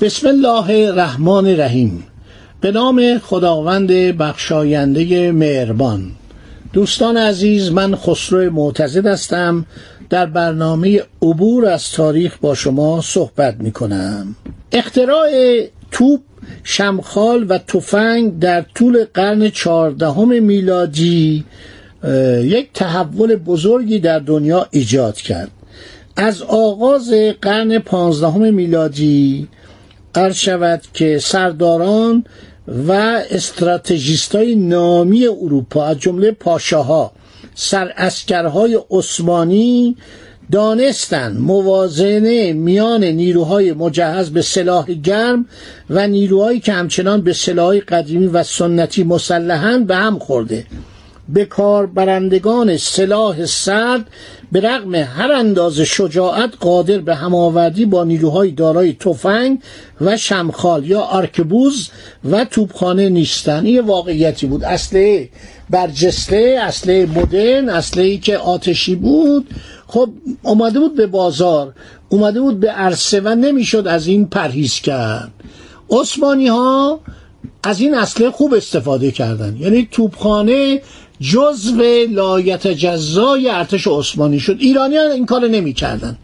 بسم الله الرحمن الرحیم. به نام خداوند بخشاینده مهربان. دوستان عزیز، من خسرو معتضد هستم، در برنامه عبور از تاریخ با شما صحبت می کنم. اختراع توپ، شمخال و تفنگ در طول قرن 14 میلادی یک تحول بزرگی در دنیا ایجاد کرد. از آغاز قرن 15 میلادی عرض شود که سرداران و استراتژیست‌های نامی اروپا از جمله پاشاها، سرعسکرهای عثمانی دانستند موازنه میان نیروهای مجهز به سلاح گرم و نیروهایی که همچنان به سلاح قدیمی و سنتی مسلحند به هم خورده. به کاربرندگان سلاح سرد به رغم هر اندازه شجاعت قادر به هماوردی با نیروهای دارای تفنگ و شمخال یا آرکبوز و توپخانه نیستند. این واقعیتی بود. اسلحه برجسته، اسلحه مدرن، اسلحه‌ای که آتشی بود، خب اومده بود به بازار، اومده بود به عرصه و نمیشد از این پرهیز کرد. عثمانی ها از این اسلحه خوب استفاده کردن، یعنی توپخانه جزو لایتجزای ارتش عثمانی شد. ایرانیان این کار نمی کردن.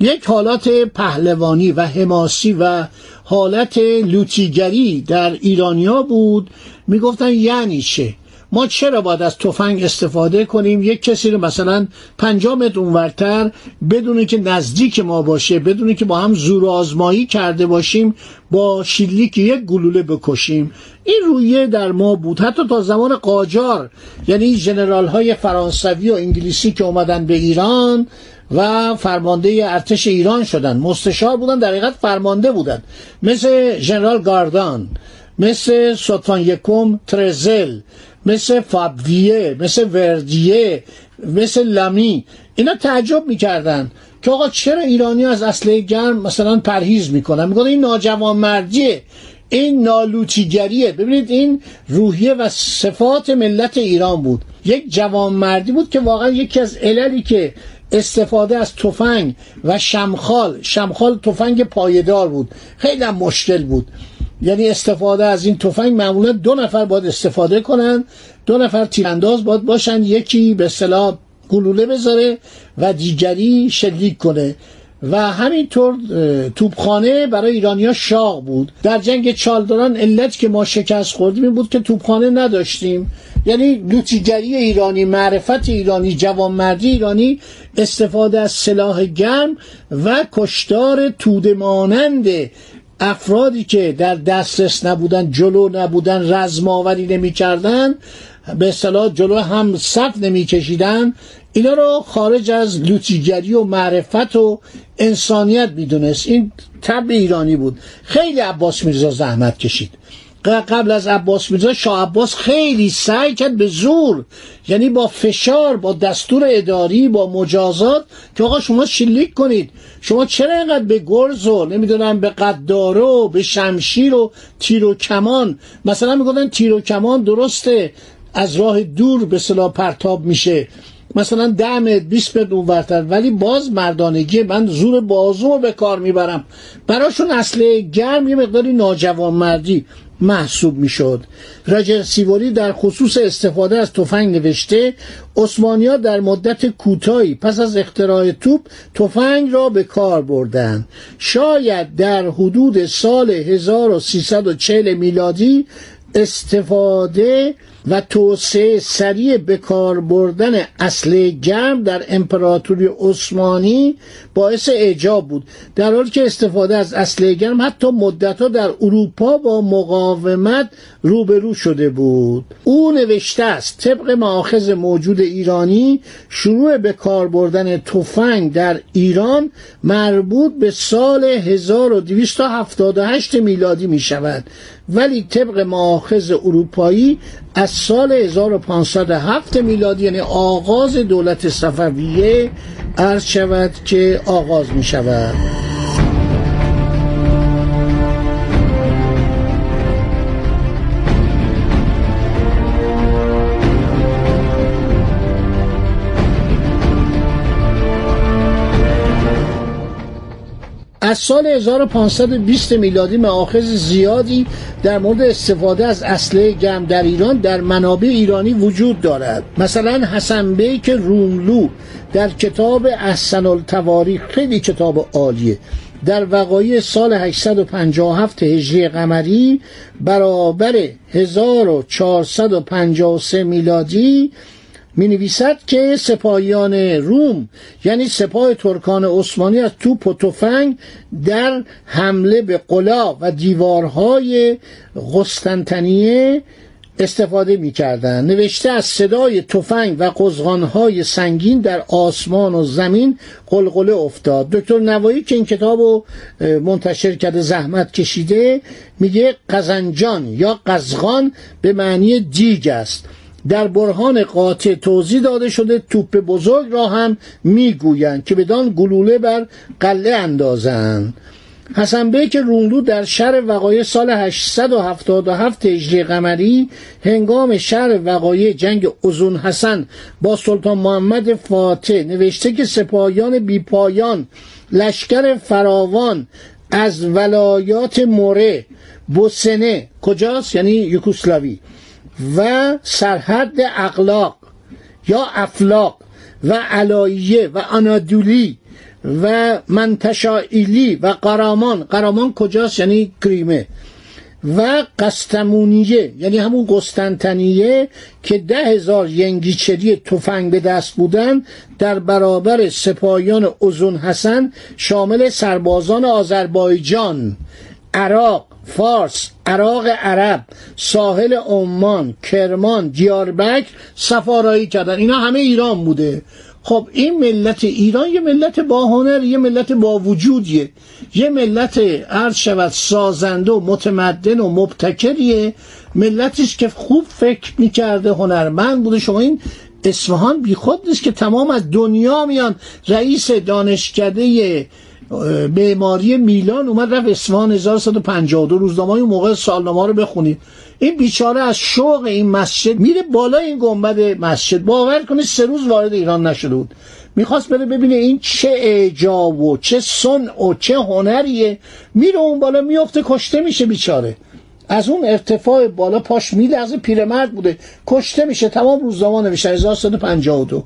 یک حالات پهلوانی و حماسی و حالت لوتیگری در ایرانیا بود. می گفتن یعنی چه؟ ما چرا باید از تفنگ استفاده کنیم؟ یک کسی رو مثلا 50 متر اونورتر، بدون که نزدیک ما باشه، بدون که با هم زورآزمایی کرده باشیم، با شلیک یک گلوله بکشیم. این رویه در ما بود. حتی تا زمان قاجار، یعنی ژنرال های فرانسوی و انگلیسی که اومدن به ایران و فرمانده ارتش ایران شدن، مستشار بودن، در حقیقت فرمانده بودن، مثل ژنرال گاردان، مثل سلطان یکم ترزل، مثل فابویه، مثل وردیه، مثل لامی. اینا تعجب میکردن که آقا چرا ایرانی از اسلحه گرم مثلا پرهیز میکنن؟ میگن این ناجوانمردیه، این نالوتیگریه. ببینید این روحیه و صفات ملت ایران بود. یک جوانمردی بود که واقعا یکی از عللی که استفاده از تفنگ و شمخال تفنگ پایدار بود، خیلی مشکل بود. یعنی استفاده از این تفنگ معمولا 2 نفر باید استفاده کنن، 2 نفر تیرانداز باید باشن، یکی به اصطلاح گلوله بذاره و دیگری شلیک کنه. و همینطور توپخانه برای ایرانی‌ها شاق بود. در جنگ چالداران علت که ما شکست خوردیم این بود که توپخانه نداشتیم. یعنی لوتیگری ایرانی، معرفت ایرانی، جوانمردی ایرانی، استفاده از سلاح گرم و کشتار توده مانند افرادی که در دسترس نبودن، جلو نبودن، رزم‌آوری نمی‌کردن، به اصطلاح جلو هم صف نمی‌کشیدن، اینا رو خارج از لوتیگری و معرفت و انسانیت می‌دونست. این طبع ایرانی بود. خیلی عباس میرزا زحمت کشید. قبل از عباس میرزا، شاه عباس خیلی سعی کرد به زور، یعنی با فشار، با دستور اداری، با مجازات، که آقا شما شلیک کنید، شما چرا اینقدر به گرز و نمیدونم به قداره و به شمشیر و تیر و کمان، مثلا میگفتن تیر و کمان درسته از راه دور به اصطلاح پرتاب میشه، مثلا 10 متر 20 متر اونورتر، ولی باز مردانگی، من زور بازومو به کار میبرم. براشون اسلحه گرم یه مقداری ناجوانمردی محسوب میشد. راجر سیوری در خصوص استفاده از تفنگ نوشته: عثمانی‌ها در مدت کوتاهی پس از اختراع توپ، تفنگ را به کار بردند. شاید در حدود سال 1340 میلادی استفاده و توسعه سریع به کار بردن اصل جمع در امپراتوری عثمانی باعث اعجاب بود، در حالی که استفاده از اصل جمع حتی مدت‌ها در اروپا با مقاومت روبرو شده بود. او نوشته است: طبق مآخذ موجود ایرانی، شروع به کار بردن تفنگ در ایران مربوط به سال 1278 میلادی می شود، ولی طبق مآخذ اروپایی از سال 1507 میلادی، یعنی آغاز دولت صفویه، عرض شود که آغاز می شود. از سال 1520 میلادی مآخذ زیادی در مورد استفاده از اسلحه گرم در ایران در منابع ایرانی وجود دارد. مثلا حسن بیک روملو در کتاب احسن التواریخ، خیلی کتاب عالیه، در وقایع سال 857 هجری قمری برابر 1453 میلادی می نویسد که سپاهیان روم، یعنی سپاه ترکان عثمانی، از توپ و تفنگ در حمله به قلا و دیوارهای قسطنطنیه استفاده می کردن. نوشته: از صدای تفنگ و قزغانهای سنگین در آسمان و زمین قلقله افتاد. دکتر نوایی که این کتاب رو منتشر کرده، زحمت کشیده، میگه قزنجان یا قزغان به معنی دیگ است. در برهان قاطع توضیح داده شده توپ بزرگ را هم میگویند که بدان گلوله بر قلعه اندازند. حسن بیک روملو در شرح وقایع سال 877 هجری قمری هنگام شرح وقایع جنگ ازون حسن با سلطان محمد فاتح نوشته که سپاهیان بیپایان، لشکر فراوان از ولایات مره، بوسنه کجاست، یعنی یوگسلاوی، و سرحد اقلاق یا افلاق و علایه و آنادولی و منتشائیلی و قرامان، قرامان کجاست، یعنی کریمه، و قسطمونیه، یعنی همون قسطنطنیه، که 10,000 ینگیچری تفنگ به دست بودند، در برابر سپاهیان ازون حسن شامل سربازان آذربایجان، عراق، فارس، عراق عرب، ساحل عمان، کرمان، دیاربکر سفارایی کردن. اینا همه ایران بوده. خب این ملت ایران یه ملت با هنر، یه ملت با وجودیه، یه ملت عرض شود سازنده و متمدن و مبتکریه، ملتیش که خوب فکر میکرده، هنرمند بوده. شما این اصفهان بی خود نیست که تمام از دنیا میان. رئیس دانشکده معماری میلان اومد رفت اصفهان 1152، روزنامه‌ی اون موقع سالنامه رو بخونید. این بیچاره از شوق این مسجد میره بالا این گنبد مسجد، باور کنید 3 روز وارد ایران نشده بود، میخواست بره ببینه این چه اعجاب و چه صنع و چه هنریه. میره اون بالا میفته، کشته میشه بیچاره، از اون ارتفاع بالا پاش میلرزه، پیرمرد بوده، کشته میشه. تمام روزنامه نوشته 1152.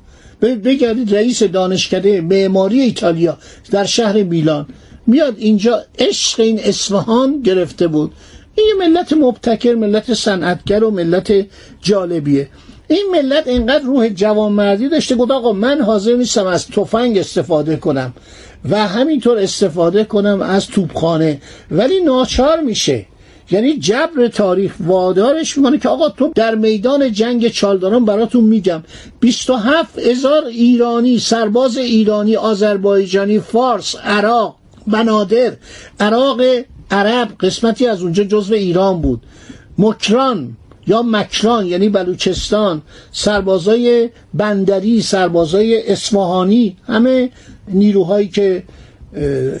بگردید رئیس دانشکده معماری ایتالیا در شهر میلان میاد اینجا، عشق این اصفهان گرفته بود. این یه ملت مبتکر، ملت صنعتگر و ملت جالبیه. این ملت اینقدر روح جوانمردی داشته، گفت آقا من حاضر نیستم از تفنگ استفاده کنم و همینطور استفاده کنم از توپخانه، ولی ناچار میشه، یعنی جبر تاریخ وادارش میکنه که آقا تو در میدان جنگ چالداران براتون میگم 27,000 ایرانی، سرباز ایرانی، آذربایجانی، فارس، عراق، بنادر، عراق عرب قسمتی از اونجا جزو ایران بود، مکران یا مکران یعنی بلوچستان، سربازای بندری، سربازای اصفهانی، همه نیروهایی که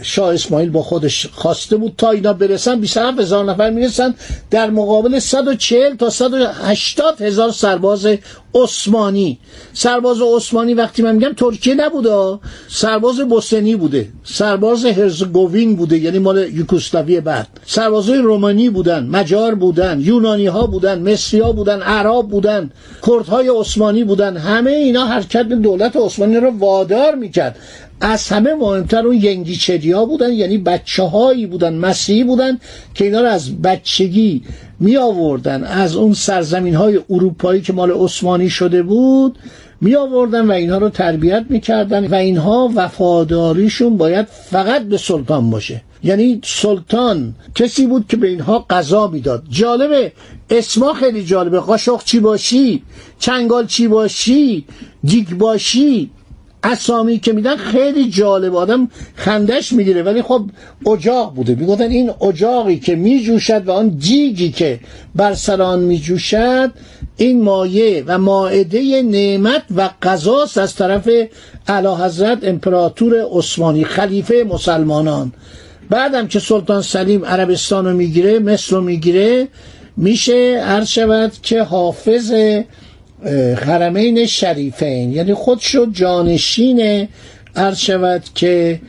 شاه اسماعیل با خودش خواسته بود تا اینا برسن 27,000 نفر میرسن در مقابل 140 تا 180,000 سرباز عثمانی. سرباز عثمانی وقتی من میگم ترکیه نبوده، سرباز بوسنی بوده، سرباز هرزگوین بوده، یعنی مال یوگسلاوی بعد، سربازای رومانی بودن، مجار بودن، یونانی ها بودن، مصری ها بودن، عرب بودن، کردهای عثمانی بودن. همه اینا حرکت دولت عثمانی رو وادار میکرد. از همه مهمتر اون ینگیچری ها بودن، یعنی بچه هایی بودن، مسیحی بودن که اینا رو از بچگی می آوردن از اون سرزمین های اروپایی که مال عثمانی شده بود می آوردن و اینها رو تربیت می کردن و اینها وفاداریشون باید فقط به سلطان باشه. یعنی سلطان کسی بود که به اینها قضا میداد. جالبه اسما خیلی جالبه، قاشق چی باشی، چنگال چی باشی، دیگ باشی، اسامی که میدن خیلی جالب، آدم خندش میگیره. ولی خب اجاق بوده، میگفتن این اجاقی که میجوشد و آن دیگی که بر سران میجوشد این مایه و مائده نعمت و قضاست از طرف اعلی حضرت امپراتور عثمانی خلیفه مسلمانان. بعدم که سلطان سلیم عربستان رو میگیره، مصر رو میگیره، میشه عرض شود که حافظ حرمین شریفین، یعنی خودش رو جانشین عرض شود که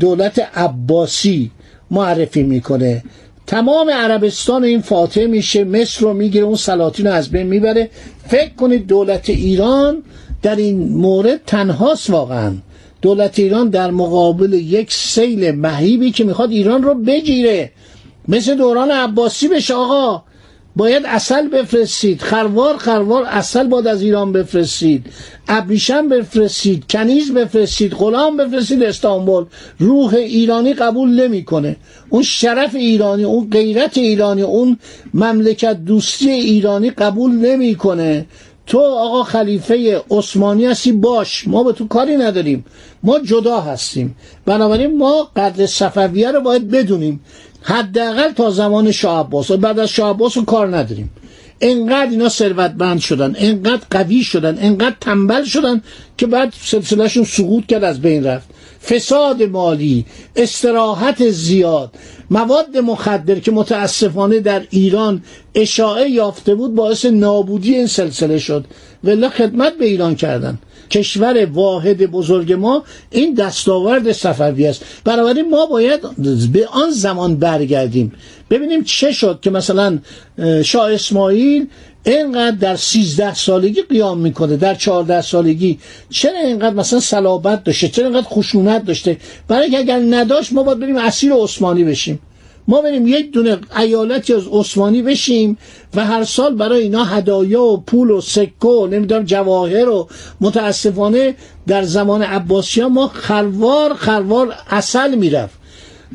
دولت عباسی معرفی میکنه. تمام عربستان این فاتح میشه، مصر رو میگیره، اون سلاطین رو از بین میبره. فکر کنید دولت ایران در این مورد تنهاست. واقعاً دولت ایران در مقابل یک سیل مهیبی که میخواد ایران رو بگیره، مثل دوران عباسی بشه. آقا باید عسل بفرستید، خروار خروار عسل باید از ایران بفرستید، ابریشم بفرستید، کنیز بفرستید، غلام بفرستید استانبول. روح ایرانی قبول نمیکنه، اون شرف ایرانی، اون غیرت ایرانی، اون مملکت دوستی ایرانی قبول نمیکنه. تو آقا خلیفه عثمانی هستی، باش، ما به تو کاری نداریم، ما جدا هستیم. بنابراین ما قدر صفویه رو باید بدونیم، حداقل تا زمان شاه عباس، بعد از شاه عباس رو کار نداریم. انقدر اینا ثروتمند شدن، انقدر قوی شدن، انقدر تنبل شدن که بعد سلسلهشون سقوط کرد، از بین رفت. فساد مالی، استراحت زیاد، مواد مخدر که متاسفانه در ایران اشاعه یافته بود باعث نابودی این سلسله شد. والله خدمت به ایران کردن. کشور واحد بزرگ ما این دستاورد صفوی است. بنابراین ما باید به آن زمان برگردیم، ببینیم چه شد که مثلا شاه اسماعیل اینقدر در 13 سالگی قیام میکنه، در 14 سالگی چرا اینقدر مثلا صلابت داشته، چرا اینقدر خشونت داشته؟ برای که اگر نداشت ما باید بریم اسیر عثمانی بشیم، ما بریم یک دونه ایالتی از عثمانی بشیم و هر سال برای اینا هدایا و پول و سکه و نمیدونم جواهر. و متاسفانه در زمان عباسیان ما خروار خروار عسل میرفت،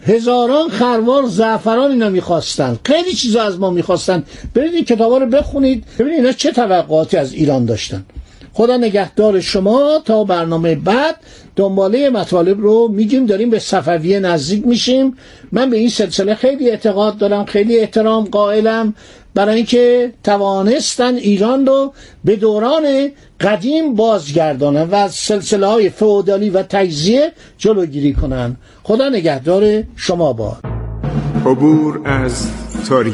هزاران خروار زعفران اینا میخواستن، خیلی چیزا از ما میخواستن. برید این کتابا رو بخونید ببینید اینا چه توقعاتی از ایران داشتن. خدا نگهدار شما. تا برنامه بعد دنباله مطالب رو میگیم، داریم به صفویه نزدیک میشیم. من به این سلسله خیلی اعتقاد دارم، خیلی احترام قائلم، برای اینکه توانستن ایران رو به دوران قدیم بازگردانن و از سلسله های فئودالی و تجزیه جلوگیری کنن. خدا نگهدار شما. با عبور از تاریخ